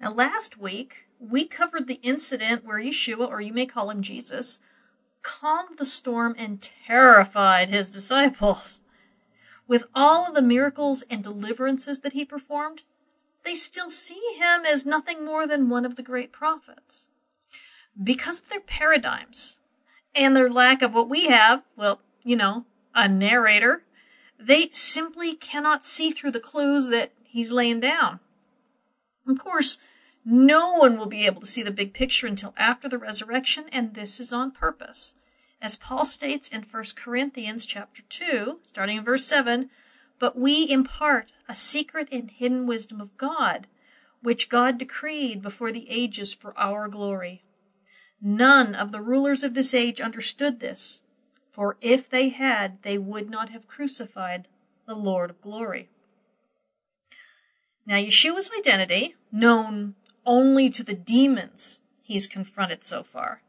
Now, last week, we covered the incident where Yeshua, or you may call him Jesus, calmed the storm and terrified his disciples. With all of the miracles and deliverances that he performed, they still see him as nothing more than one of the great prophets. Because of their paradigms and their lack of what we have, well, you know, a narrator, they simply cannot see through the clues that he's laying down. Of course, no one will be able to see the big picture until after the resurrection, and this is on purpose. As Paul states in 1 Corinthians chapter 2, starting in verse 7, "But we impart a secret and hidden wisdom of God, which God decreed before the ages for our glory. None of the rulers of this age understood this, for if they had, they would not have crucified the Lord of glory." Now, Yeshua's identity, known only to the demons he's confronted so far,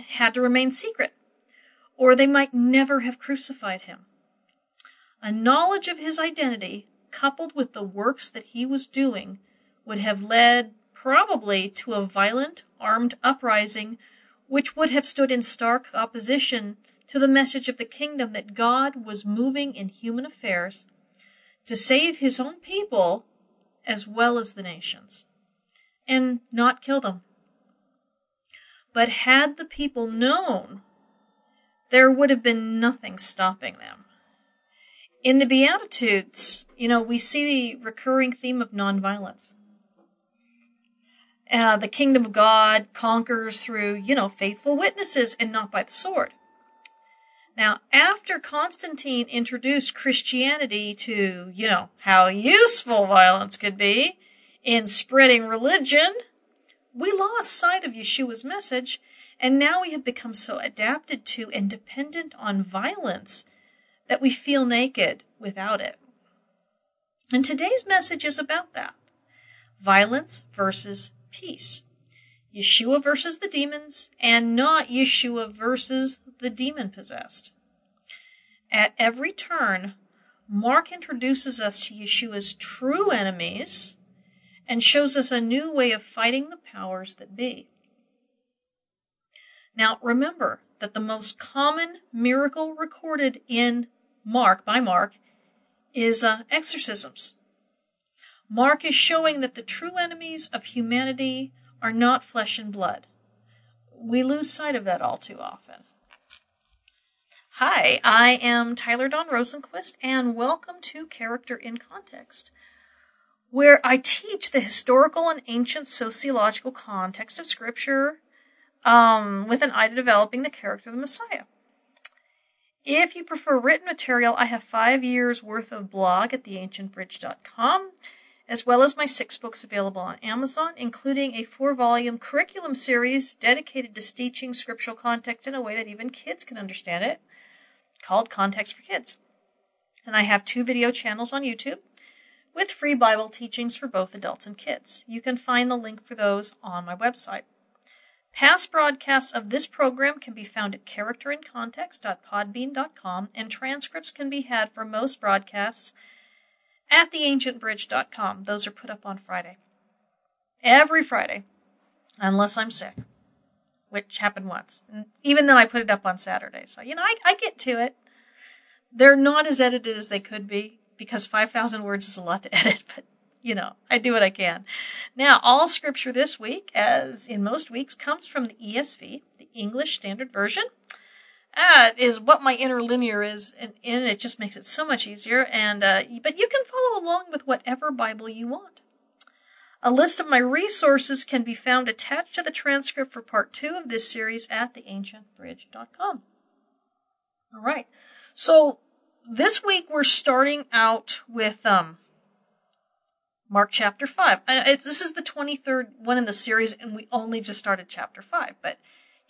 had to remain secret, or they might never have crucified him. A knowledge of his identity, coupled with the works that he was doing, would have led probably to a violent, armed uprising, which would have stood in stark opposition to the message of the kingdom that God was moving in human affairs to save his own people as well as the nations, and not kill them. But had the people known, there would have been nothing stopping them. In the Beatitudes, we see the recurring theme of nonviolence. The kingdom of God conquers through, faithful witnesses and not by the sword. Now, after Constantine introduced Christianity to, how useful violence could be in spreading religion, we lost sight of Yeshua's message, and now we have become so adapted to and dependent on violence that we feel naked without it. And today's message is about that. Violence versus peace. Yeshua versus the demons, and not Yeshua versus the demon-possessed. At every turn, Mark introduces us to Yeshua's true enemies and shows us a new way of fighting the powers that be. Now, remember that the most common miracle recorded in Mark is exorcisms. Mark is showing that the true enemies of humanity are not flesh and blood. We lose sight of that all too often. Hi, I am Tyler Don Rosenquist, and welcome to Character in Context, where I teach the historical and ancient sociological context of Scripture with an eye to developing the character of the Messiah. If you prefer written material, I have 5 years' worth of blog at theancientbridge.com, as well as my 6 books available on Amazon, including a 4-volume curriculum series dedicated to teaching scriptural context in a way that even kids can understand it, called Context for Kids. And I have 2 video channels on YouTube with free Bible teachings for both adults and kids. You can find the link for those on my website. Past broadcasts of this program can be found at characterincontext.podbean.com, and transcripts can be had for most broadcasts at theancientbridge.com. Those are put up on Friday. Every Friday, unless I'm sick, which happened once. And even then I put it up on Saturday, so, I get to it. They're not as edited as they could be, because 5,000 words is a lot to edit, but, I do what I can. Now, all scripture this week, as in most weeks, comes from the ESV, the English Standard Version. That is what my interlinear is, and it just makes it so much easier. And but you can follow along with whatever Bible you want. A list of my resources can be found attached to the transcript for part 2 of this series at theancientbridge.com. All right, so this week we're starting out with Mark chapter 5. This is the 23rd one in the series, and we only just started chapter 5, but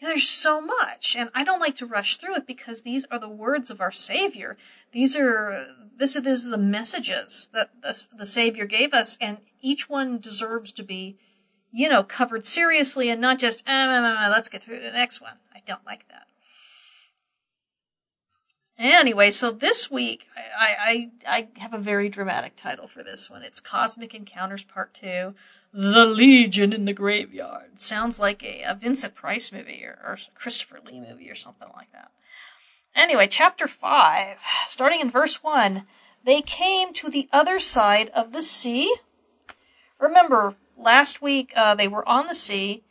there's so much, and I don't like to rush through it because these are the words of our Savior. This is the messages that the Savior gave us, and each one deserves to be, covered seriously and not just, let's get through the next one. I don't like that. Anyway, so this week, I have a very dramatic title for this one. It's Cosmic Encounters Part 2, The Legion in the Graveyard. Sounds like a Vincent Price movie or a Christopher Lee movie or something like that. Anyway, Chapter 5, starting in verse 1, they came to the other side of the sea. Remember, last week they were on the sea,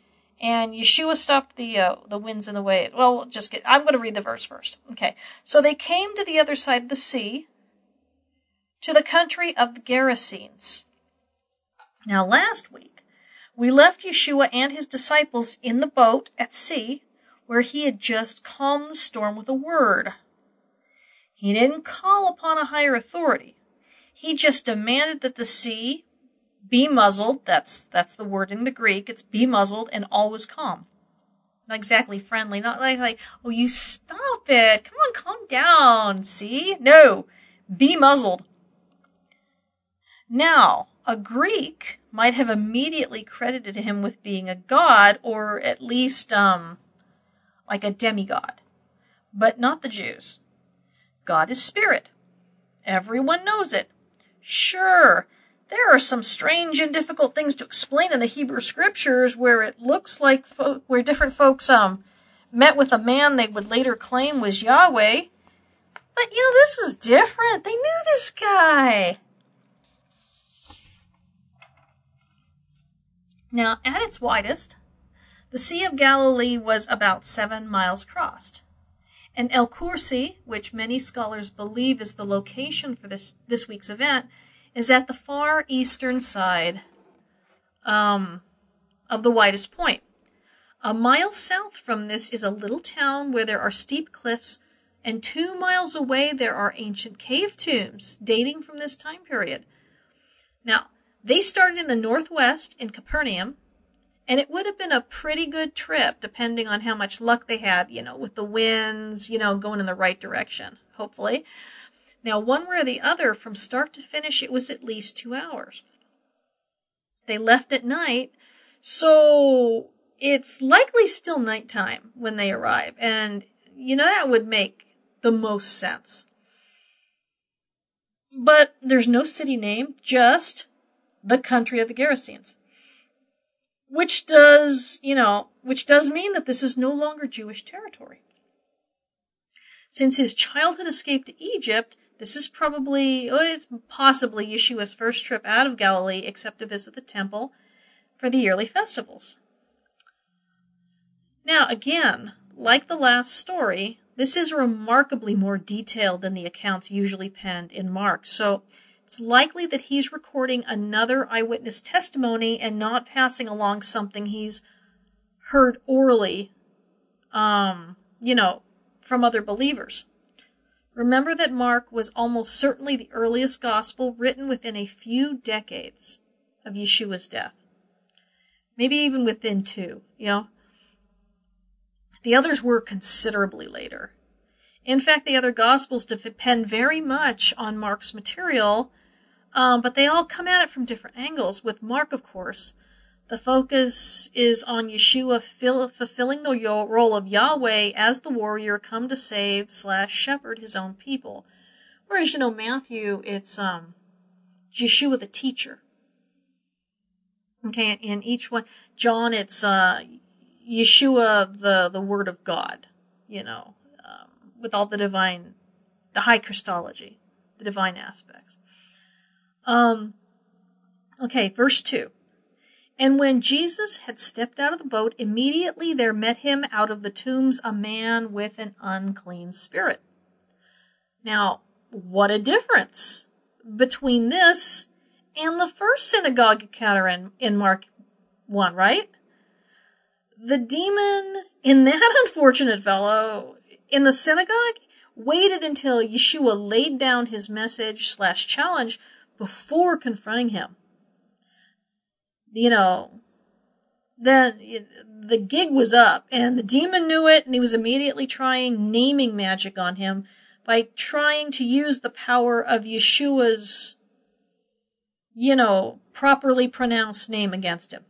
and Yeshua stopped the winds and the waves. Well, I'm going to read the verse first. Okay. So they came to the other side of the sea, to the country of the Gerasenes. Now last week, we left Yeshua and his disciples in the boat at sea, where he had just calmed the storm with a word. He didn't call upon a higher authority. He just demanded that the sea be muzzled, that's the word in the Greek, it's be muzzled, and all was calm. Not exactly friendly, not like, oh, you stop it, come on, calm down, see? No, be muzzled. Now, a Greek might have immediately credited him with being a god, or at least, like a demigod. But not the Jews. God is spirit. Everyone knows it. Sure, there are some strange and difficult things to explain in the Hebrew scriptures where it looks like where different folks met with a man they would later claim was Yahweh. But, this was different. They knew this guy. Now, at its widest, the Sea of Galilee was about 7 miles crossed. And El Kursi, which many scholars believe is the location for this week's event, is at the far eastern side of the widest point. A mile south from this is a little town where there are steep cliffs, and 2 miles away there are ancient cave tombs dating from this time period. Now, they started in the northwest in Capernaum, and it would have been a pretty good trip depending on how much luck they had, with the winds, going in the right direction, hopefully. Now, one way or the other, from start to finish, it was at least 2 hours. They left at night, so it's likely still nighttime when they arrive. And, that would make the most sense. But there's no city name, just the country of the Gerasenes. Which does mean that this is no longer Jewish territory. Since his childhood escape to Egypt, this is possibly Yeshua's first trip out of Galilee except to visit the temple for the yearly festivals. Now, again, like the last story, this is remarkably more detailed than the accounts usually penned in Mark, so it's likely that he's recording another eyewitness testimony and not passing along something he's heard orally, from other believers. Remember that Mark was almost certainly the earliest gospel written within a few decades of Yeshua's death. Maybe even within 2. The others were considerably later. In fact, the other gospels depend very much on Mark's material, but they all come at it from different angles. With Mark, of course, the focus is on Yeshua fulfilling the role of Yahweh as the warrior come to save / shepherd his own people. Whereas, Matthew, it's Yeshua the teacher. Okay, in each one. John, it's Yeshua the word of God, with all the high Christology, the divine aspects. Okay, verse 2. And when Jesus had stepped out of the boat, immediately there met him out of the tombs a man with an unclean spirit. Now, what a difference between this and the first synagogue encounter in Mark 1, right? The demon in that unfortunate fellow in the synagogue waited until Yeshua laid down his message / challenge before confronting him. Then the gig was up, and the demon knew it, and he was immediately trying naming magic on him by trying to use the power of Yeshua's, properly pronounced name against him.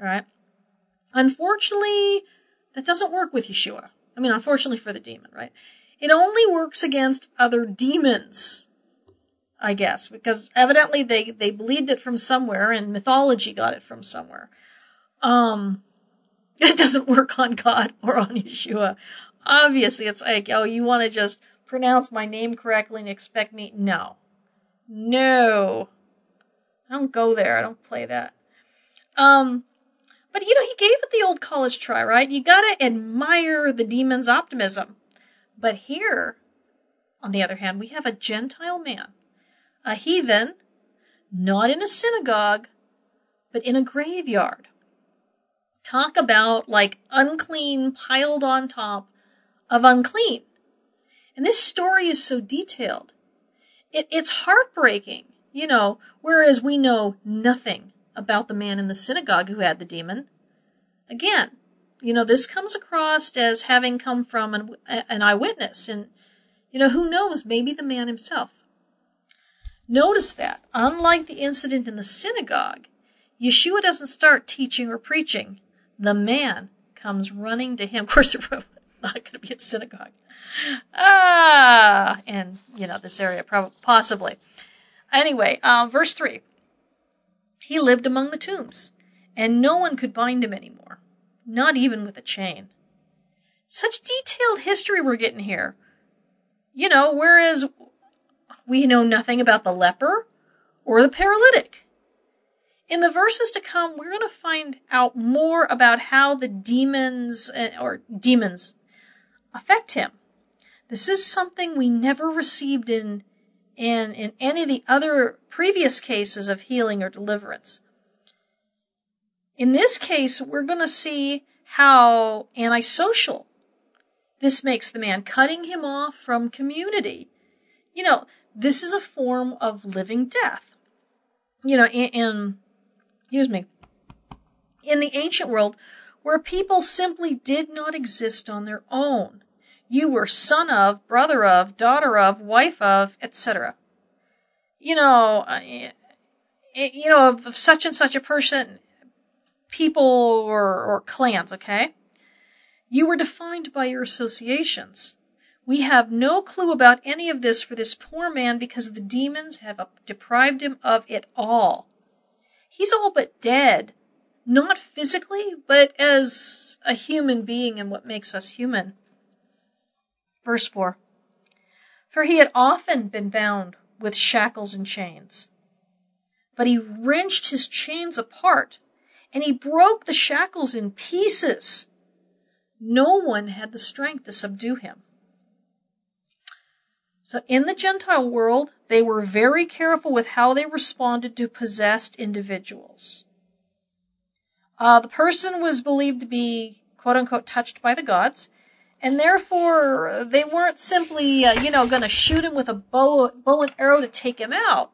All right? Unfortunately, that doesn't work with Yeshua. I mean, unfortunately for the demon, right? It only works against other demons, I guess, because evidently they believed it from somewhere and mythology got it from somewhere. It doesn't work on God or on Yeshua. Obviously, it's like, oh, you want to just pronounce my name correctly and expect me? No. I don't go there. I don't play that. But, he gave it the old college try, right? You got to admire the demon's optimism. But here, on the other hand, we have a Gentile man, a heathen, not in a synagogue, but in a graveyard. Talk about like unclean piled on top of unclean. And this story is so detailed. It's heartbreaking, whereas we know nothing about the man in the synagogue who had the demon. Again, this comes across as having come from an eyewitness. And, who knows, maybe the man himself. Notice that, unlike the incident in the synagogue, Yeshua doesn't start teaching or preaching. The man comes running to him. Of course, it was not going to be a synagogue. And, this area, possibly. Anyway, verse 3. He lived among the tombs, and no one could bind him anymore, not even with a chain. Such detailed history we're getting here. Whereas we know nothing about the leper or the paralytic. In the verses to come, we're going to find out more about how the demons affect him. This is something we never received in any of the other previous cases of healing or deliverance. In this case, we're going to see how antisocial this makes the man, cutting him off from community. This is a form of living death. In the ancient world, where people simply did not exist on their own. You were son of, brother of, daughter of, wife of, etc. Of such and such a person, people or clans, okay? You were defined by your associations. We have no clue about any of this for this poor man because the demons have deprived him of it all. He's all but dead, not physically, but as a human being and what makes us human. Verse 4, for he had often been bound with shackles and chains, but he wrenched his chains apart and he broke the shackles in pieces. No one had the strength to subdue him. So in the Gentile world, they were very careful with how they responded to possessed individuals. The person was believed to be, quote unquote, touched by the gods, and therefore they weren't simply, going to shoot him with a bow and arrow to take him out.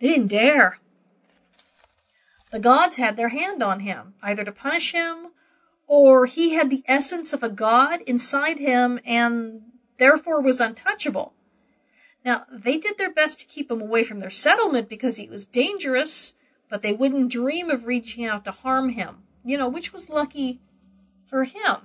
They didn't dare. The gods had their hand on him, either to punish him, or he had the essence of a god inside him and therefore was untouchable. Now, they did their best to keep him away from their settlement because he was dangerous, but they wouldn't dream of reaching out to harm him, which was lucky for him.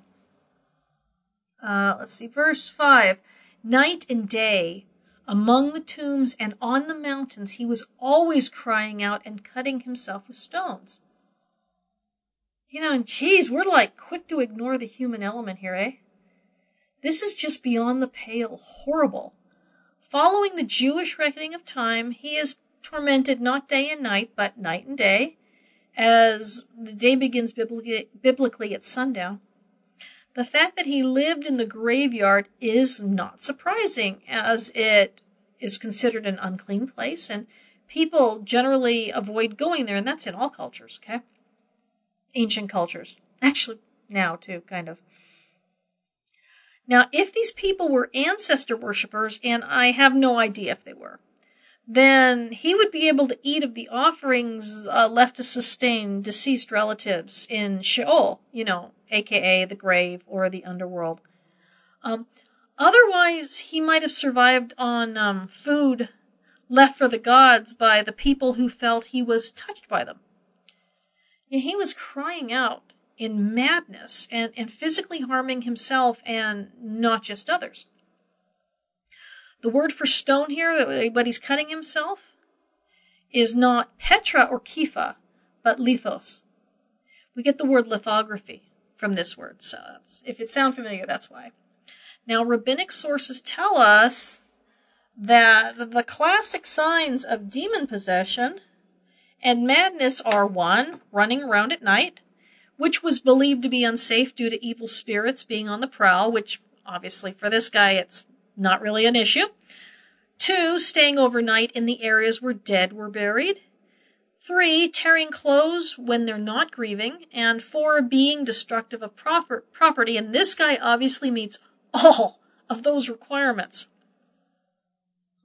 Let's see, verse 5. Night and day, among the tombs and on the mountains, he was always crying out and cutting himself with stones. And geez, we're like quick to ignore the human element here, eh? This is just beyond the pale, horrible. Following the Jewish reckoning of time, he is tormented not day and night, but night and day, as the day begins biblically at sundown. The fact that he lived in the graveyard is not surprising, as it is considered an unclean place, and people generally avoid going there, and that's in all cultures, okay? Ancient cultures. Actually, now, too, kind of. Now, if these people were ancestor worshippers, and I have no idea if they were, then he would be able to eat of the offerings left to sustain deceased relatives in Sheol, aka the grave or the underworld. Otherwise, he might have survived on food left for the gods by the people who felt he was touched by them. He was crying out in madness and physically harming himself and not just others. The word for stone here, but he's cutting himself, is not Petra or Kepha, but lithos. We get the word lithography from this word, so if it sounds familiar, that's why. Now, rabbinic sources tell us that the classic signs of demon possession and madness are, one, running around at night, which was believed to be unsafe due to evil spirits being on the prowl, which obviously for this guy it's not really an issue. Two, staying overnight in the areas where dead were buried. Three, tearing clothes when they're not grieving. And four, being destructive of property. And this guy obviously meets all of those requirements.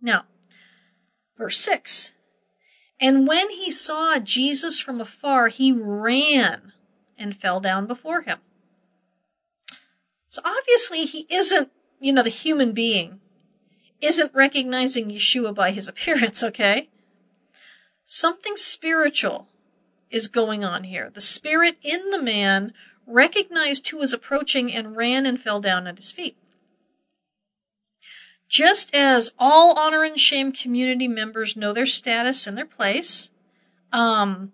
Now, verse 6. And when he saw Jesus from afar, he ran and fell down before him. So obviously he isn't, the human being isn't recognizing Yeshua by his appearance, okay? Something spiritual is going on here. The spirit in the man recognized who was approaching and ran and fell down at his feet. Just as all honor and shame community members know their status and their place, and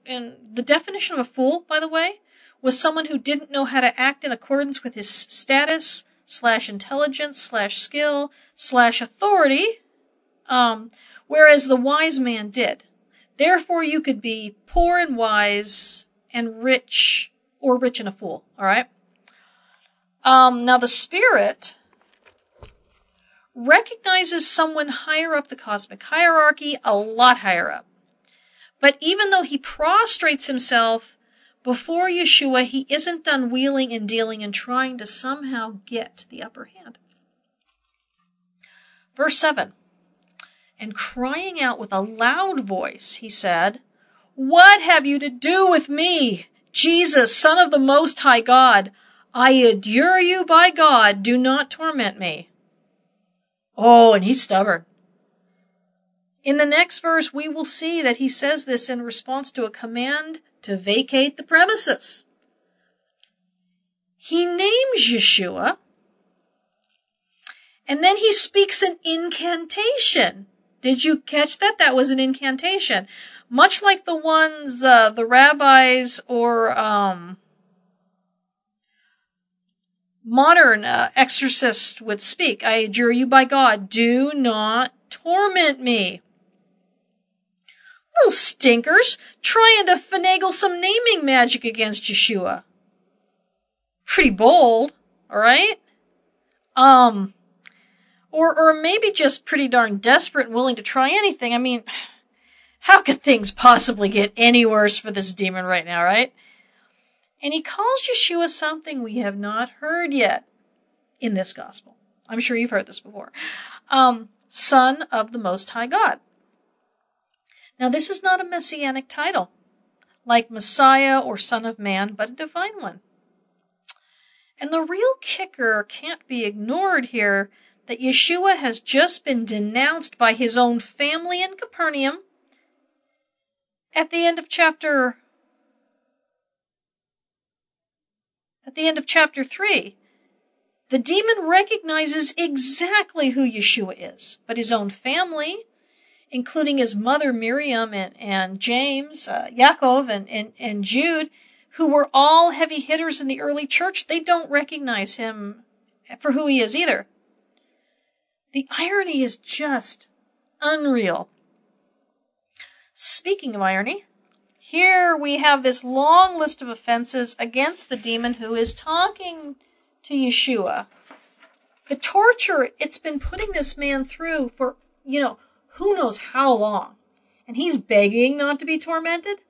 the definition of a fool, by the way, was someone who didn't know how to act in accordance with his status / intelligence / skill / authority, whereas the wise man did. Therefore, you could be poor and wise and rich, or rich and a fool, all right? Now, the spirit recognizes someone higher up the cosmic hierarchy, a lot higher up. But even though he prostrates himself before Yeshua, he isn't done wheeling and dealing and trying to somehow get the upper hand. Verse 7, and crying out with a loud voice, he said, "What have you to do with me, Jesus, Son of the Most High God? I adjure you by God, do not torment me." Oh, and he's stubborn. In the next verse, we will see that he says this in response to a command to vacate the premises. He names Yeshua, and then he speaks an incantation. Did you catch that? That was an incantation. Much like the ones the rabbis or modern exorcists would speak. I adjure you by God, do not torment me. Little stinkers trying to finagle some naming magic against Yeshua. Pretty bold, all right? Or maybe just pretty darn desperate and willing to try anything. I mean, how could things possibly get any worse for this demon right now, right? And he calls Yeshua something we have not heard yet in this gospel. I'm sure you've heard this before. Son of the Most High God. Now, this is not a messianic title, like Messiah or Son of Man, but a divine one. And the real kicker can't be ignored here, that Yeshua has just been denounced by his own family in Capernaum at the end of chapter 3. The demon recognizes exactly who Yeshua is, but his own family, including his mother Miriam and James, Yaakov and Jude, who were all heavy hitters in the early church, they don't recognize him for who he is either. The irony is just unreal. Speaking of irony, here we have this long list of offenses against the demon who is talking to Yeshua. The torture it's been putting this man through for, who knows how long. And he's begging not to be tormented.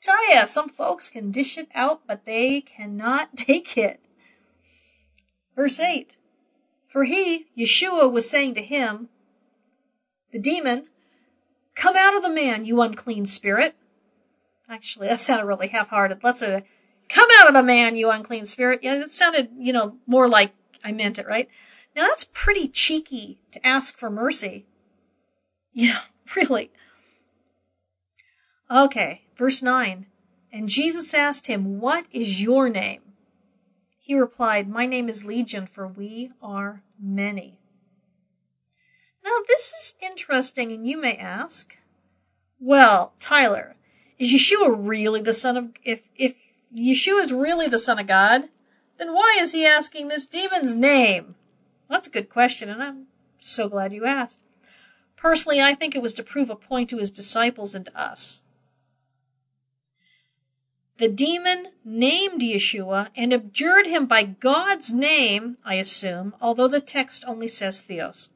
Tell ya, some folks can dish it out, but they cannot take it. Verse 8. For he, Yeshua, was saying to him, the demon, "Come out of the man, you unclean spirit." Actually, that sounded really half-hearted. Let's say, "Come out of the man, you unclean spirit." Yeah, that sounded, more like I meant it, right? Now, that's pretty cheeky to ask for mercy. Yeah, really. Okay, verse 9. And Jesus asked him, "What is your name?" He replied, "My name is Legion, for we are many." Now, this is interesting, and you may ask, well, Tyler, is Yeshua really the son of... If Yeshua is really the son of God, then why is he asking this demon's name? That's a good question, and I'm so glad you asked. Personally, I think it was to prove a point to his disciples and to us. The demon named Yeshua and abjured him by God's name, I assume, although the text only says Theos.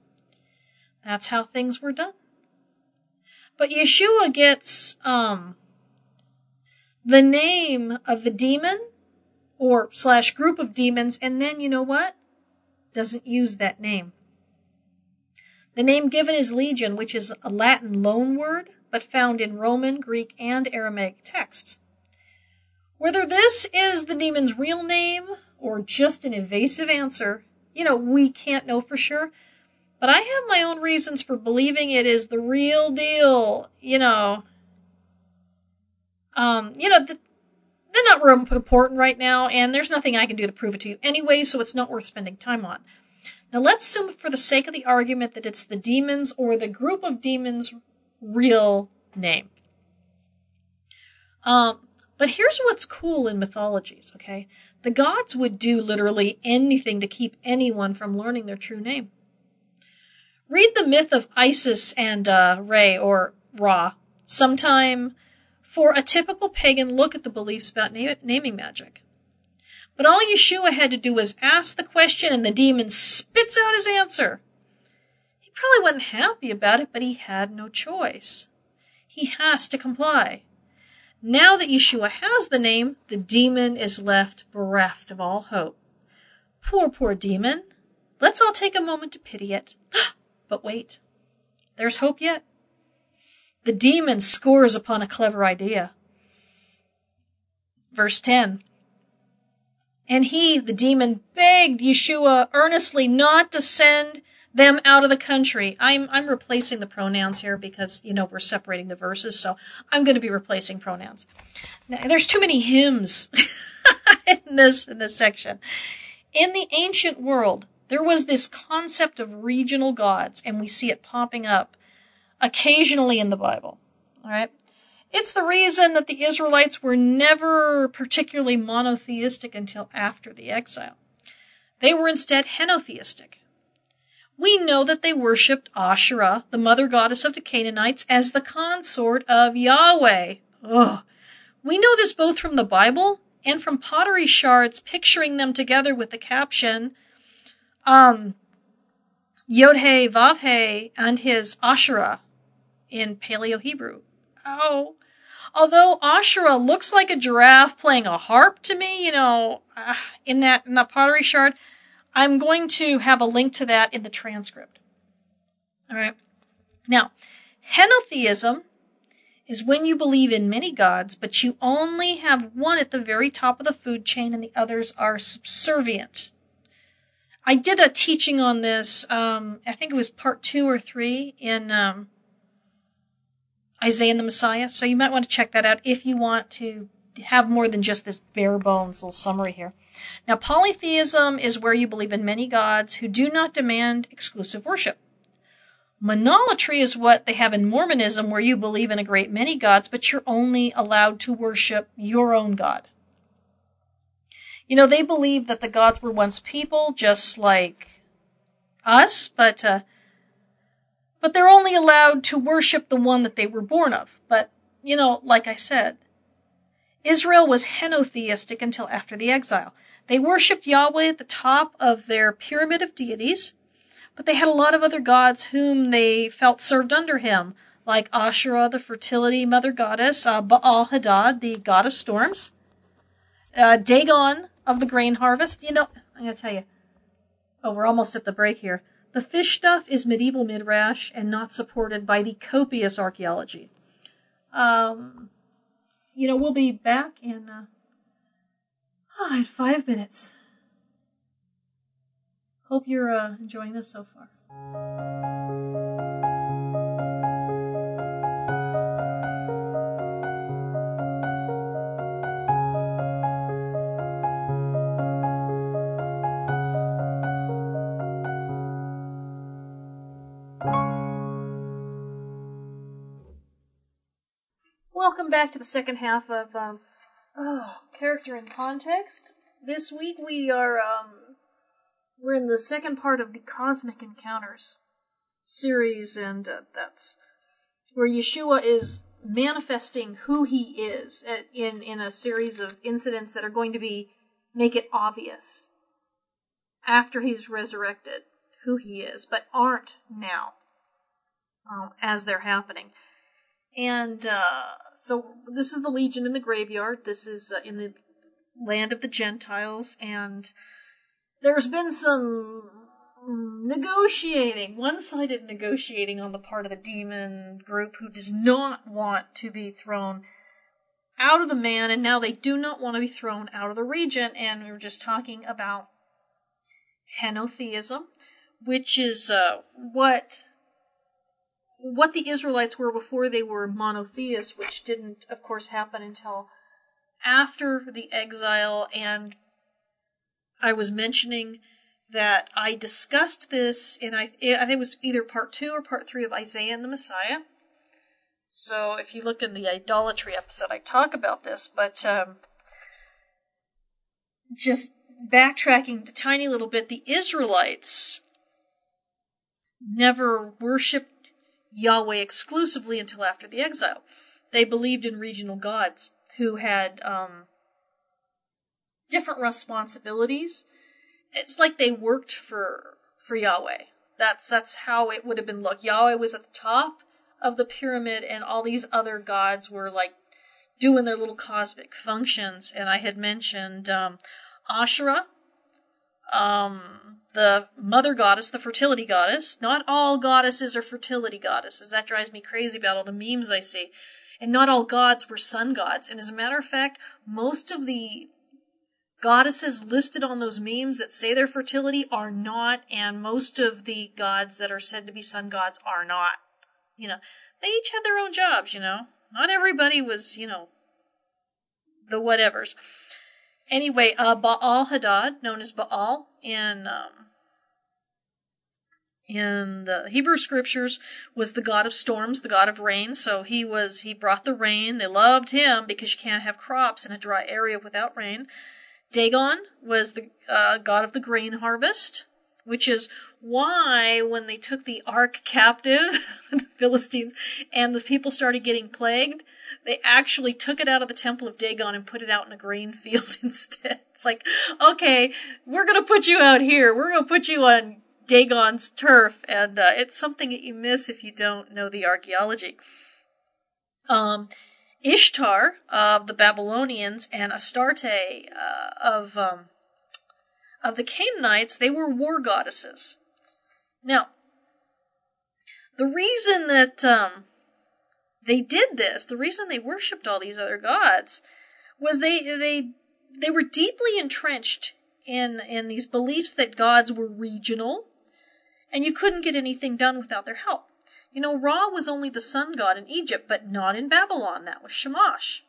That's how things were done. But Yeshua gets the name of the demon or / group of demons, and then, you know what? Doesn't use that name. The name given is Legion, which is a Latin loanword, but found in Roman, Greek, and Aramaic texts. Whether this is the demon's real name or just an evasive answer, we can't know for sure. But I have my own reasons for believing it is the real deal, They're not real important right now, and there's nothing I can do to prove it to you anyway, so it's not worth spending time on. Now, let's assume for the sake of the argument that it's the demons or the group of demons' real name. But here's what's cool in mythologies, okay? The gods would do literally anything to keep anyone from learning their true name. Read the myth of Isis and Ra, sometime for a typical pagan look at the beliefs about naming magic. But all Yeshua had to do was ask the question, and the demon spits out his answer. He probably wasn't happy about it, but he had no choice. He has to comply. Now that Yeshua has the name, the demon is left bereft of all hope. Poor, poor demon. Let's all take a moment to pity it. But wait, there's hope yet. The demon scores upon a clever idea. Verse 10. And he, the demon, begged Yeshua earnestly not to send them out of the country. I'm replacing the pronouns here because, we're separating the verses, so I'm going to be replacing pronouns. Now, there's too many hymns in this section. In the ancient world, there was this concept of regional gods, and we see it popping up occasionally in the Bible. All right. It's the reason that the Israelites were never particularly monotheistic until after the exile. They were instead henotheistic. We know that they worshipped Asherah, the mother goddess of the Canaanites, as the consort of Yahweh. Ugh. We know this both from the Bible and from pottery shards picturing them together with the caption, Yod-Heh, Vav-Heh, and his Asherah in Paleo-Hebrew. Ow. Although Asherah looks like a giraffe playing a harp to me, in that pottery shard, I'm going to have a link to that in the transcript. All right. Now, henotheism is when you believe in many gods, but you only have one at the very top of the food chain and the others are subservient. I did a teaching on this, I think it was part 2 or 3 in Isaiah and the Messiah, so you might want to check that out if you want to have more than just this bare bones little summary here. Now, polytheism is where you believe in many gods who do not demand exclusive worship. Monolatry is what they have in Mormonism, where you believe in a great many gods, but you're only allowed to worship your own god. They believe that the gods were once people, just like us, but they're only allowed to worship the one that they were born of. But, like I said, Israel was henotheistic until after the exile. They worshipped Yahweh at the top of their pyramid of deities, but they had a lot of other gods whom they felt served under him, like Asherah, the fertility mother goddess, Baal-Hadad, the god of storms, Dagon of the grain harvest. I'm going to tell you. Oh, we're almost at the break here. The fish stuff is medieval midrash and not supported by the copious archaeology. We'll be back in 5 minutes. Hope you're enjoying this so far. Welcome back to the second half of Character in Context. This week we are we're in the second part of the Cosmic Encounters series, and that's where Yeshua is manifesting who he is in a series of incidents that are going to make it obvious after he's resurrected who he is, but aren't now as they're happening. And so this is the Legion in the graveyard. This is in the land of the Gentiles, and there's been some negotiating, one-sided negotiating on the part of the demon group who does not want to be thrown out of the man, and now they do not want to be thrown out of the region. And we were just talking about henotheism, which is what the Israelites were before they were monotheists, which didn't, of course, happen until after the exile. And I was mentioning that I discussed this in, I think it was either part 2 or part 3 of Isaiah and the Messiah. So if you look in the idolatry episode, I talk about this, but just backtracking a tiny little bit, the Israelites never worshipped Yahweh exclusively until after the exile. They believed in regional gods who had different responsibilities. It's like they worked for Yahweh. That's how it would have been looked. Yahweh was at the top of the pyramid, and all these other gods were like doing their little cosmic functions. And I had mentioned Asherah, the mother goddess, the fertility goddess. Not all goddesses are fertility goddesses. That drives me crazy about all the memes I see. And not all gods were sun gods. And as a matter of fact, most of the goddesses listed on those memes that say they're fertility are not, and most of the gods that are said to be sun gods are not. You know, they each had their own jobs, you know. Not everybody was, you know, the whatevers. Anyway, Baal-Hadad, known as Baal in the Hebrew scriptures, was the god of storms, the god of rain. So he brought the rain. They loved him because you can't have crops in a dry area without rain. Dagon was the god of the grain harvest, which is why when they took the ark captive, the Philistines, and the people started getting plagued, they actually took it out of the temple of Dagon and put it out in a grain field instead. It's like, okay, we're going to put you out here. We're going to put you on Dagon's turf. And it's something that you miss if you don't know the archaeology. Ishtar of the Babylonians and Astarte of the Canaanites, they were war goddesses. Now, the reason that they did this, the reason they worshipped all these other gods, was they were deeply entrenched in these beliefs that gods were regional, and you couldn't get anything done without their help. You know, Ra was only the sun god in Egypt, but not in Babylon. That was Shamash.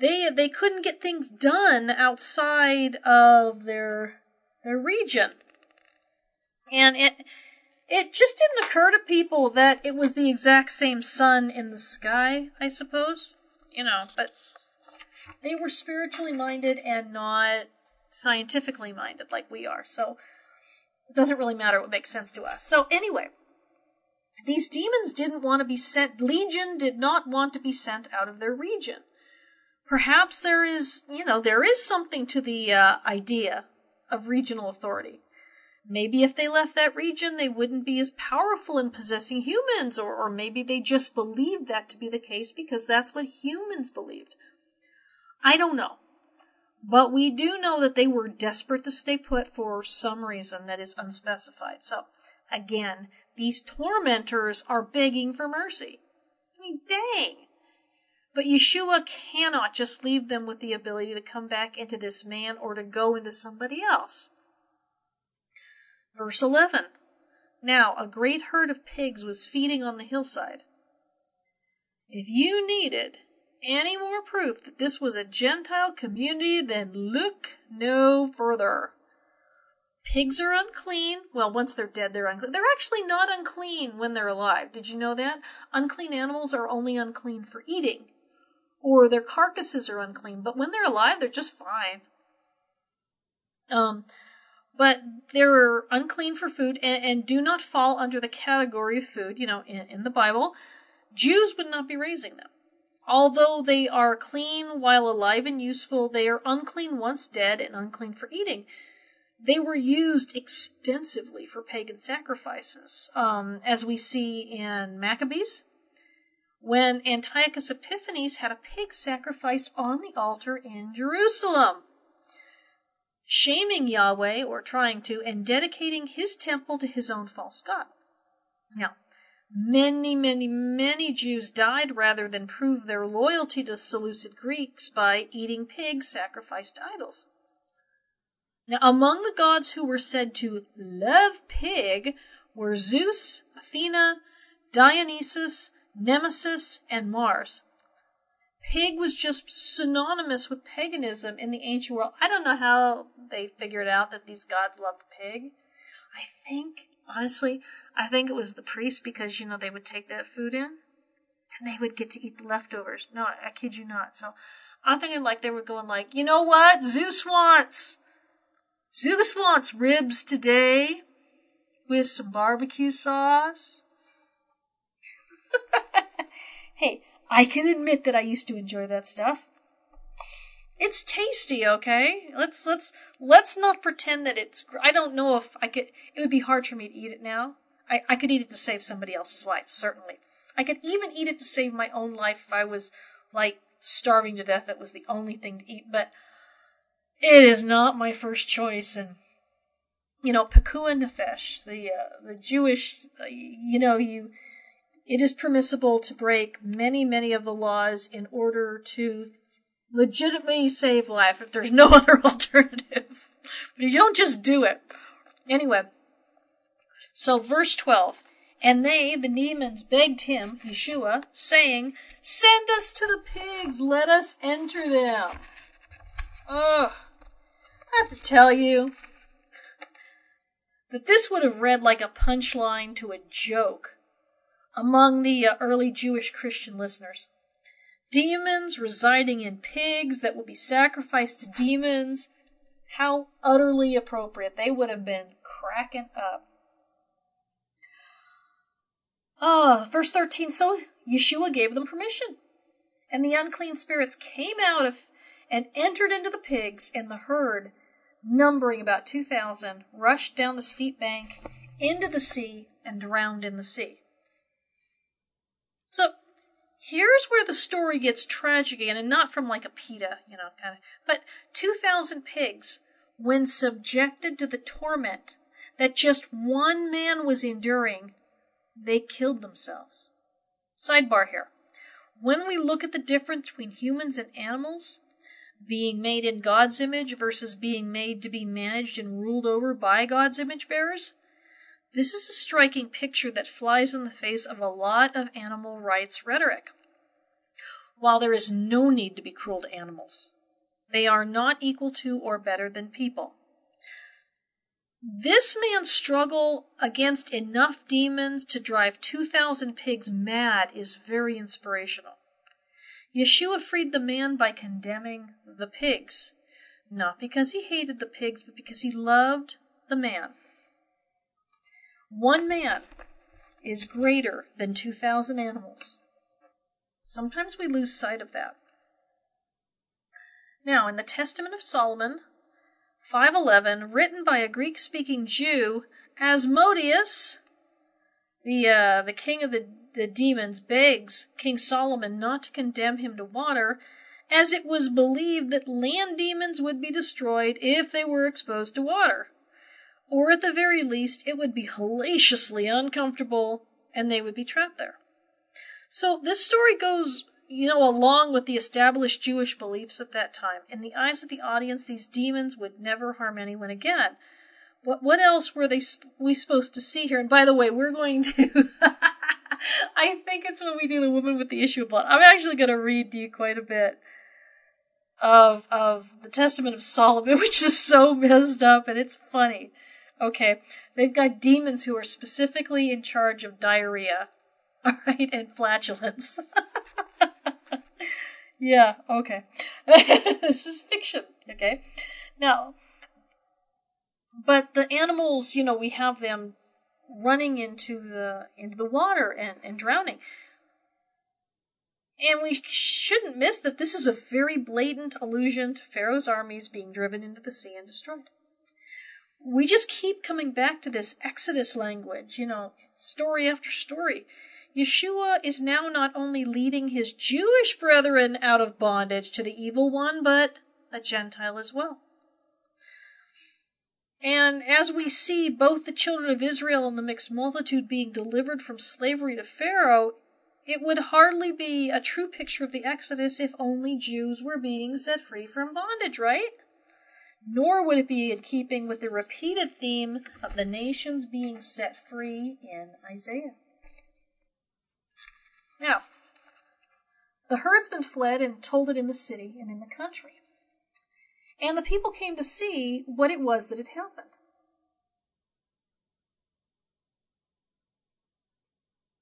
They couldn't get things done outside of their region. And it just didn't occur to people that it was the exact same sun in the sky, I suppose. You know, but they were spiritually minded and not scientifically minded like we are. So it doesn't really matter what makes sense to us. So anyway, these demons didn't want to be sent. Legion did not want to be sent out of their region. Perhaps there is, you know, there is something to the idea of regional authority. Maybe if they left that region, they wouldn't be as powerful in possessing humans, or maybe they just believed that to be the case because that's what humans believed. I don't know. But we do know that they were desperate to stay put for some reason that is unspecified. So, again, these tormentors are begging for mercy. I mean, dang. But Yeshua cannot just leave them with the ability to come back into this man or to go into somebody else. Verse 11. Now, a great herd of pigs was feeding on the hillside. If you needed any more proof that this was a Gentile community, then look no further. Pigs are unclean. Well, once they're dead, they're unclean. They're actually not unclean when they're alive. Did you know that? Unclean animals are only unclean for eating. or their carcasses are unclean. But when they're alive, they're just fine. But they're unclean for food and do not fall under the category of food, you know, in the Bible. Jews would not be raising them. Although they are clean while alive and useful, they are unclean once dead and unclean for eating. They were used extensively for pagan sacrifices, as we see in Maccabees, when Antiochus Epiphanes had a pig sacrificed on the altar in Jerusalem, shaming Yahweh, or trying to, and dedicating his temple to his own false god. Now, many Jews died rather than prove their loyalty to Seleucid Greeks by eating pigs sacrificed to idols. Now, among the gods who were said to love pig were Zeus, Athena, Dionysus, Nemesis, and Mars. Pig was just synonymous with paganism in the ancient world. I don't know how they figured out that these gods loved pig. I think it was the priests, because, you know, they would take that food in and they would get to eat the leftovers. No, I kid you not. So I'm thinking like they were going like, you know what? Zeus wants ribs today with some barbecue sauce. Hey, I can admit that I used to enjoy that stuff. It's tasty, okay? Let's not pretend that it's... I don't know if I could... It would be hard for me to eat it now. I could eat it to save somebody else's life, certainly. I could even eat it to save my own life if I was, like, starving to death. That was the only thing to eat, but... It is not my first choice, and, you know, Pekuah Nefesh, the Jewish, you know, it is permissible to break many of the laws in order to legitimately save life if there's no other alternative. But you don't just do it. Anyway, so verse 12, and they, the Nemans, begged him, Yeshua, saying, send us to the pigs, let us enter them. Ugh. I have to tell you that this would have read like a punchline to a joke among the early Jewish Christian listeners. Demons residing in pigs that will be sacrificed to demons. How utterly appropriate. They would have been cracking up. Verse 13, so Yeshua gave them permission, and the unclean spirits came out of and entered into the pigs, and the herd, numbering about 2,000, rushed down the steep bank into the sea and drowned in the sea. So, here's where the story gets tragic again, and not from like a PETA, you know, kind of, but 2,000 pigs, when subjected to the torment that just one man was enduring, they killed themselves. Sidebar here. When we look at the difference between humans and animals, being made in God's image versus being made to be managed and ruled over by God's image bearers, this is a striking picture that flies in the face of a lot of animal rights rhetoric. While there is no need to be cruel to animals, they are not equal to or better than people. This man's struggle against enough demons to drive 2,000 pigs mad is very inspirational. Yeshua freed the man by condemning the pigs, not because he hated the pigs, but because he loved the man. One man is greater than 2,000 animals. Sometimes we lose sight of that. Now, in the Testament of Solomon, 5:11, written by a Greek-speaking Jew, Asmodeus, the king of the demons, begs King Solomon not to condemn him to water, as it was believed that land demons would be destroyed if they were exposed to water. Or at the very least, it would be hellaciously uncomfortable, and they would be trapped there. So this story goes, you know, along with the established Jewish beliefs at that time. In the eyes of the audience, these demons would never harm anyone again. What else were we supposed to see here? And by the way, we're going to... I think it's when we do the woman with the issue of blood. I'm actually going to read you quite a bit of the Testament of Solomon, which is so messed up, and it's funny. Okay, they've got demons who are specifically in charge of diarrhea, all right, and flatulence. Yeah, okay. This is fiction, okay? Now, but the animals, you know, we have them running into the water and drowning. And we shouldn't miss that this is a very blatant allusion to Pharaoh's armies being driven into the sea and destroyed. We just keep coming back to this Exodus language, you know, story after story. Yeshua is now not only leading his Jewish brethren out of bondage to the evil one, but a Gentile as well. And as we see both the children of Israel and the mixed multitude being delivered from slavery to Pharaoh, it would hardly be a true picture of the Exodus if only Jews were being set free from bondage, right? Nor would it be in keeping with the repeated theme of the nations being set free in Isaiah. Now, the herdsmen fled and told it in the city and in the country. And the people came to see what it was that had happened.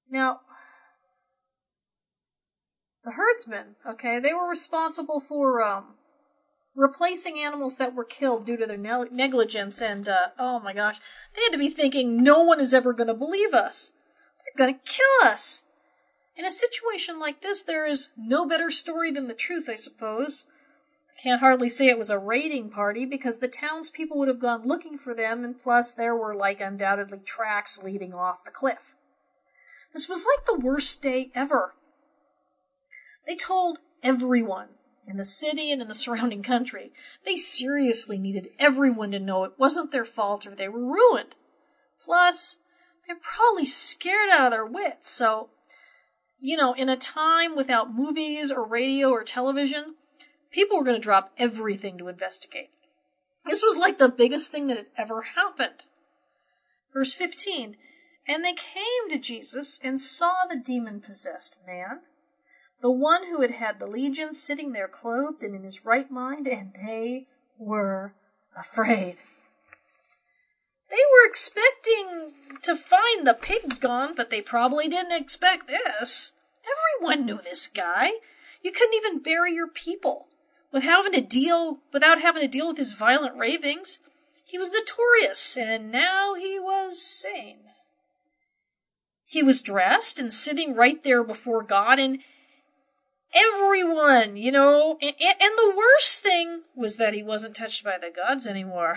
Now, the herdsmen, okay, they were responsible for replacing animals that were killed due to their negligence, and, oh my gosh, they had to be thinking, no one is ever going to believe us. They're going to kill us. In a situation like this, there is no better story than the truth, I suppose. I can't hardly say it was a raiding party, because the townspeople would have gone looking for them, and plus there were, like, undoubtedly tracks leading off the cliff. This was like the worst day ever. They told everyone in the city and in the surrounding country. They seriously needed everyone to know it wasn't their fault or they were ruined. Plus, they're probably scared out of their wits, so, you know, in a time without movies or radio or television, people were going to drop everything to investigate. This was like the biggest thing that had ever happened. Verse 15, and they came to Jesus and saw the demon-possessed man, the one who had had the legion, sitting there clothed and in his right mind, and they were afraid. They were expecting to find the pigs gone, but they probably didn't expect this. Everyone knew this guy. You couldn't even bury your people without having to deal with his violent ravings. He was notorious, and now he was sane. He was dressed and sitting right there before God, and everyone, you know, and the worst thing was that he wasn't touched by the gods anymore.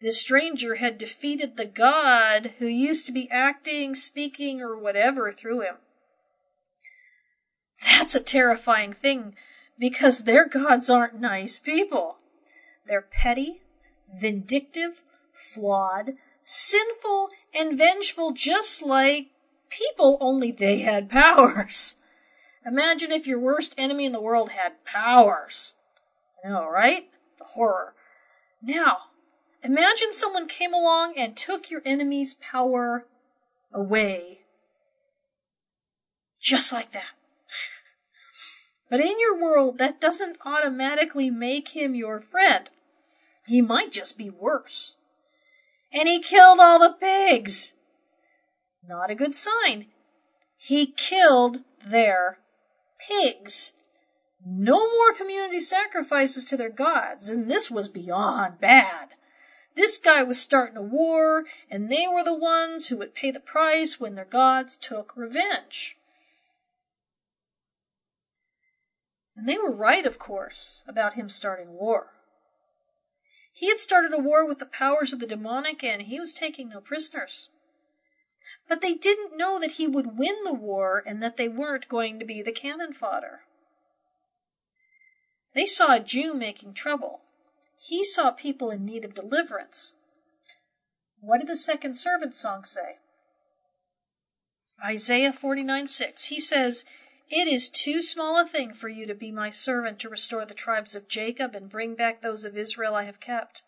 This stranger had defeated the god who used to be acting, speaking, or whatever through him. That's a terrifying thing, because their gods aren't nice people. They're petty, vindictive, flawed, sinful, and vengeful, just like people, only they had powers. Imagine if your worst enemy in the world had powers. I know, right? The horror. Now, imagine someone came along and took your enemy's power away. Just like that. But in your world, that doesn't automatically make him your friend. He might just be worse. And he killed all the pigs. Not a good sign. He killed their pigs. No more community sacrifices to their gods, and this was beyond bad. This guy was starting a war, and they were the ones who would pay the price when their gods took revenge. And they were right, of course, about him starting war. He had started a war with the powers of the demonic, and he was taking no prisoners. But they didn't know that he would win the war and that they weren't going to be the cannon fodder. They saw a Jew making trouble. He saw people in need of deliverance. What did the second servant song say? Isaiah 49:6. He says, "It is too small a thing for you to be my servant to restore the tribes of Jacob and bring back those of Israel I have kept.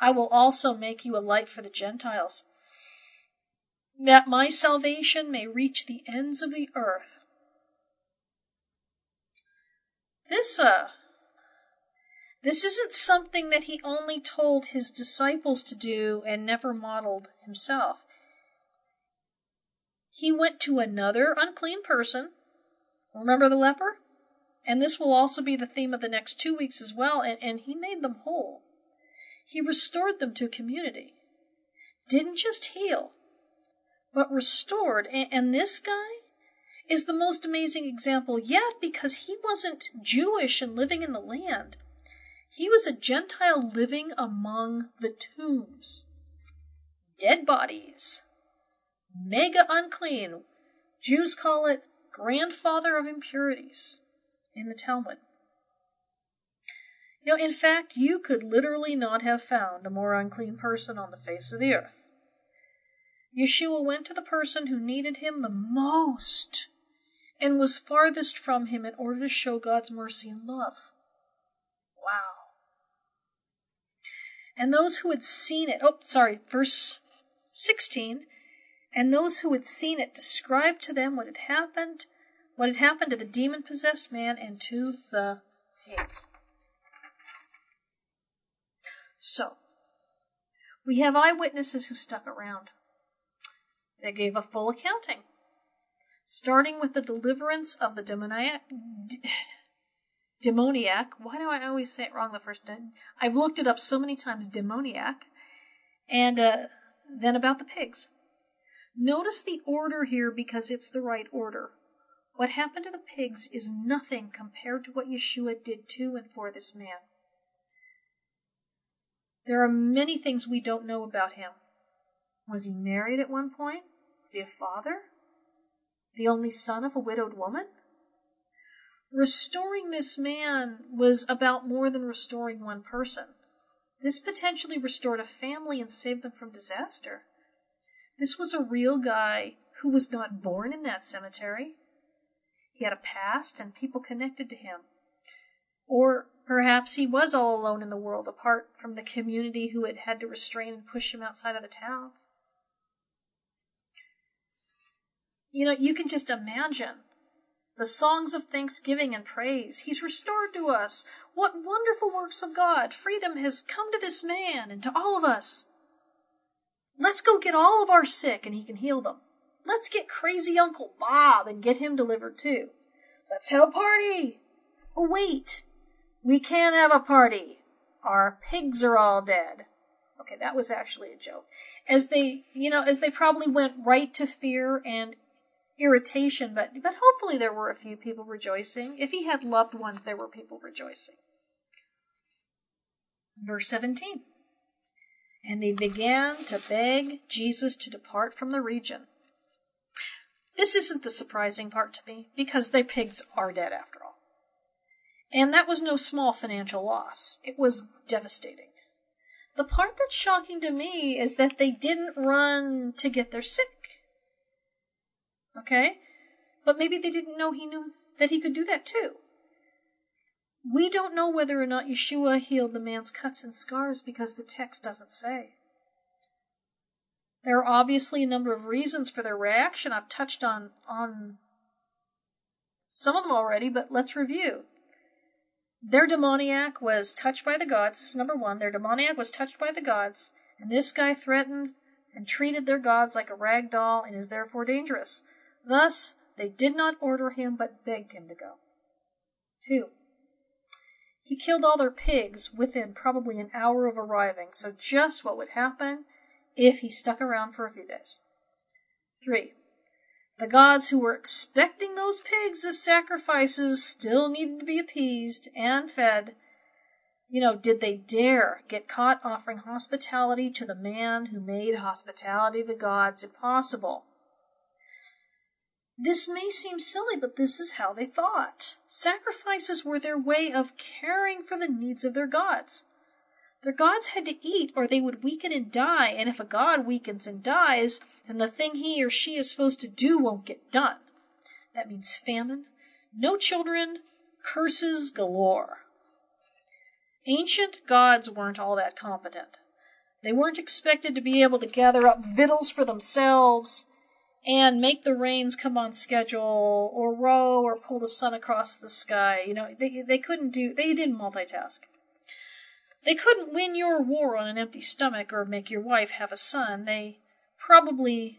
I will also make you a light for the Gentiles, that my salvation may reach the ends of the earth." This isn't something that he only told his disciples to do and never modeled himself. He went to another unclean person, remember the leper, And this will also be the theme of the next 2 weeks as well. And he made them whole. He restored them to community. Didn't just heal, but restored. And this guy is the most amazing example yet, because he wasn't Jewish and living in the land. He was a Gentile living among the tombs. Dead bodies. Mega unclean. Jews call it grandfather of impurities in the Talmud. You know, in fact, you could literally not have found a more unclean person on the face of the earth. Yeshua went to the person who needed him the most and was farthest from him in order to show God's mercy and love. Wow. And those who had seen it, verse 16, and those who had seen it described to them what had happened to the demon-possessed man and to the pigs. So, we have eyewitnesses who stuck around. They gave a full accounting, starting with the deliverance of the demoniac. Why do I always say it wrong the first time? I've looked it up so many times, demoniac. And then about the pigs. Notice the order here because it's the right order. What happened to the pigs is nothing compared to what Yeshua did to and for this man. There are many things we don't know about him. Was he married at one point? Was he a father? The only son of a widowed woman? Restoring this man was about more than restoring one person. This potentially restored a family and saved them from disaster. This was a real guy who was not born in that cemetery. He had a past and people connected to him. Or perhaps he was all alone in the world, apart from the community who had had to restrain and push him outside of the towns. You know, you can just imagine the songs of thanksgiving and praise. He's restored to us. What wonderful works of God. Freedom has come to this man and to all of us. Let's go get all of our sick and he can heal them. Let's get crazy Uncle Bob and get him delivered too. Let's have a party. Oh, wait. We can't have a party. Our pigs are all dead. Okay, that was actually a joke. As they probably went right to fear and irritation, but hopefully there were a few people rejoicing. If he had loved ones, there were people rejoicing. Verse 17. And they began to beg Jesus to depart from the region. This isn't the surprising part to me, because their pigs are dead after all. And that was no small financial loss. It was devastating. The part that's shocking to me is that they didn't run to get their sick. Okay? But maybe they didn't know he knew that he could do that too. We don't know whether or not Yeshua healed the man's cuts and scars because the text doesn't say. There are obviously a number of reasons for their reaction. I've touched on some of them already, but let's review. Their demoniac was touched by the gods. This is number one. Their demoniac was touched by the gods, and this guy threatened and treated their gods like a rag doll and is therefore dangerous. Thus, they did not order him but begged him to go. 2. He killed all their pigs within probably an hour of arriving, so just what would happen if he stuck around for a few days. 3. The gods who were expecting those pigs as sacrifices still needed to be appeased and fed. You know, did they dare get caught offering hospitality to the man who made hospitality to the gods impossible? This may seem silly, but this is how they thought. Sacrifices were their way of caring for the needs of their gods. Their gods had to eat or they would weaken and die, and if a god weakens and dies, then the thing he or she is supposed to do won't get done. That means famine, no children, curses galore. Ancient gods weren't all that competent. They weren't expected to be able to gather up victuals for themselves and make the rains come on schedule or row or pull the sun across the sky. You know, they didn't multitask. They couldn't win your war on an empty stomach or make your wife have a son. They probably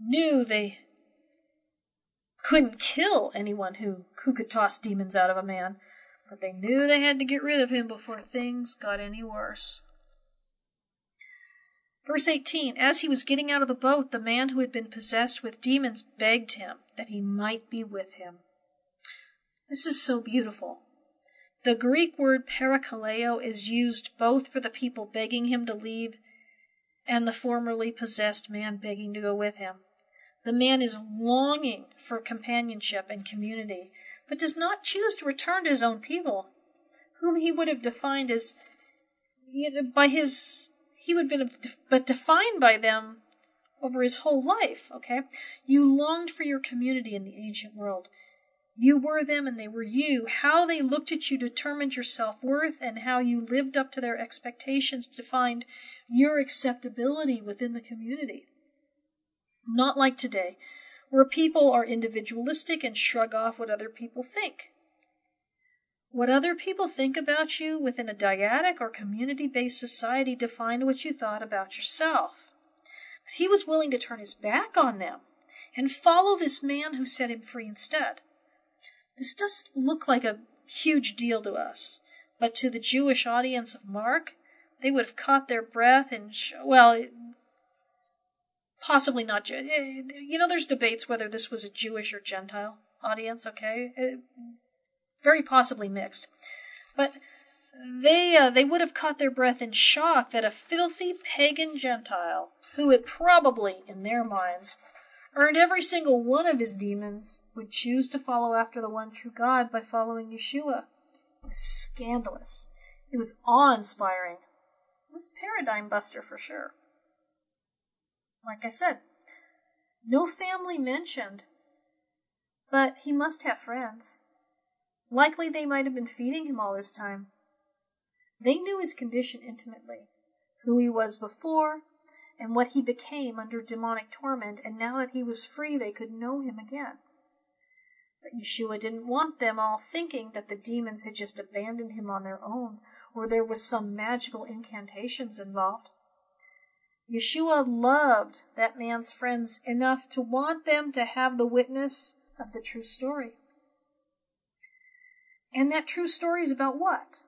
knew they couldn't kill anyone who could toss demons out of a man, but they knew they had to get rid of him before things got any worse. Verse 18, as he was getting out of the boat, the man who had been possessed with demons begged him that he might be with him. This is so beautiful. The Greek word parakaleo is used both for the people begging him to leave and the formerly possessed man begging to go with him. The man is longing for companionship and community, but does not choose to return to his own people, whom he would have defined as, defined by them over his whole life, okay? You longed for your community in the ancient world. You were them and they were you. How they looked at you determined your self-worth, and how you lived up to their expectations defined your acceptability within the community. Not like today, where people are individualistic and shrug off what other people think. What other people think about you within a dyadic or community-based society defined what you thought about yourself. But he was willing to turn his back on them and follow this man who set him free instead. This doesn't look like a huge deal to us, but to the Jewish audience of Mark, they would have caught their breath and, possibly not. There's debates whether this was a Jewish or Gentile audience, okay? Very possibly mixed. But they would have caught their breath in shock that a filthy pagan Gentile, who had probably, in their minds, earned every single one of his demons, would choose to follow after the one true God by following Yeshua. It was scandalous. It was awe-inspiring. It was a paradigm buster for sure. Like I said, no family mentioned, but he must have friends. Likely they might have been feeding him all this time. They knew his condition intimately, who he was before, and what he became under demonic torment, and now that he was free, they could know him again. But Yeshua didn't want them all thinking that the demons had just abandoned him on their own, or there was some magical incantations involved. Yeshua loved that man's friends enough to want them to have the witness of the true story. And that true story is about what?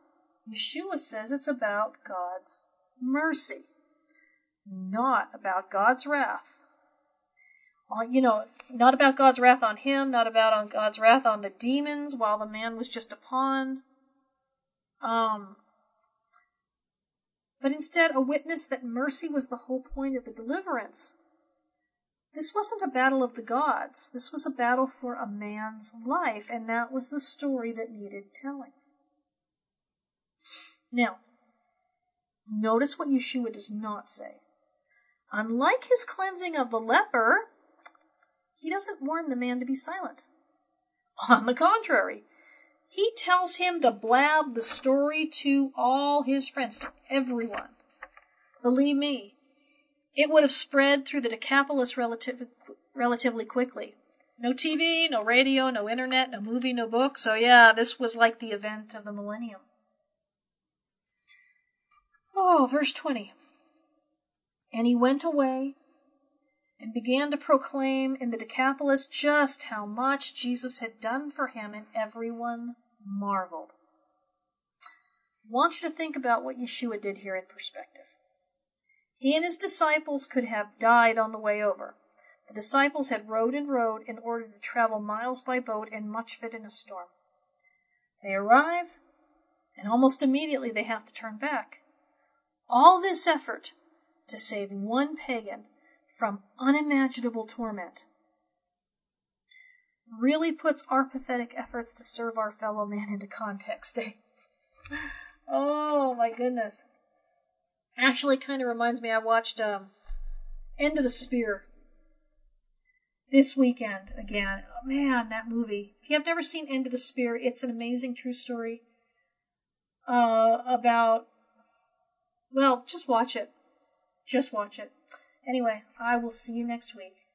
Yeshua says it's about God's mercy, not about God's wrath. Not about God's wrath on him, not about on God's wrath on the demons while the man was just a pawn. But instead, a witness that mercy was the whole point of the deliverance. This wasn't a battle of the gods. This was a battle for a man's life, and that was the story that needed telling. Now, notice what Yeshua does not say. Unlike his cleansing of the leper, he doesn't warn the man to be silent. On the contrary, he tells him to blab the story to all his friends, to everyone. Believe me, it would have spread through the Decapolis relatively quickly. No TV, no radio, no internet, no movie, no book. So yeah, this was like the event of the millennium. Verse 20. And he went away and began to proclaim in the Decapolis just how much Jesus had done for him, and everyone marveled. I want you to think about what Yeshua did here in perspective. He and his disciples could have died on the way over. The disciples had rowed in order to travel miles by boat, and much of it in a storm. They arrive, and almost immediately they have to turn back. All this effort to save one pagan from unimaginable torment really puts our pathetic efforts to serve our fellow man into context, eh? Oh, my goodness. Actually, kind of reminds me, I watched End of the Spear this weekend again. Oh, man, that movie. If you have never seen End of the Spear, it's an amazing true story about... Well, just watch it. Anyway, I will see you next week.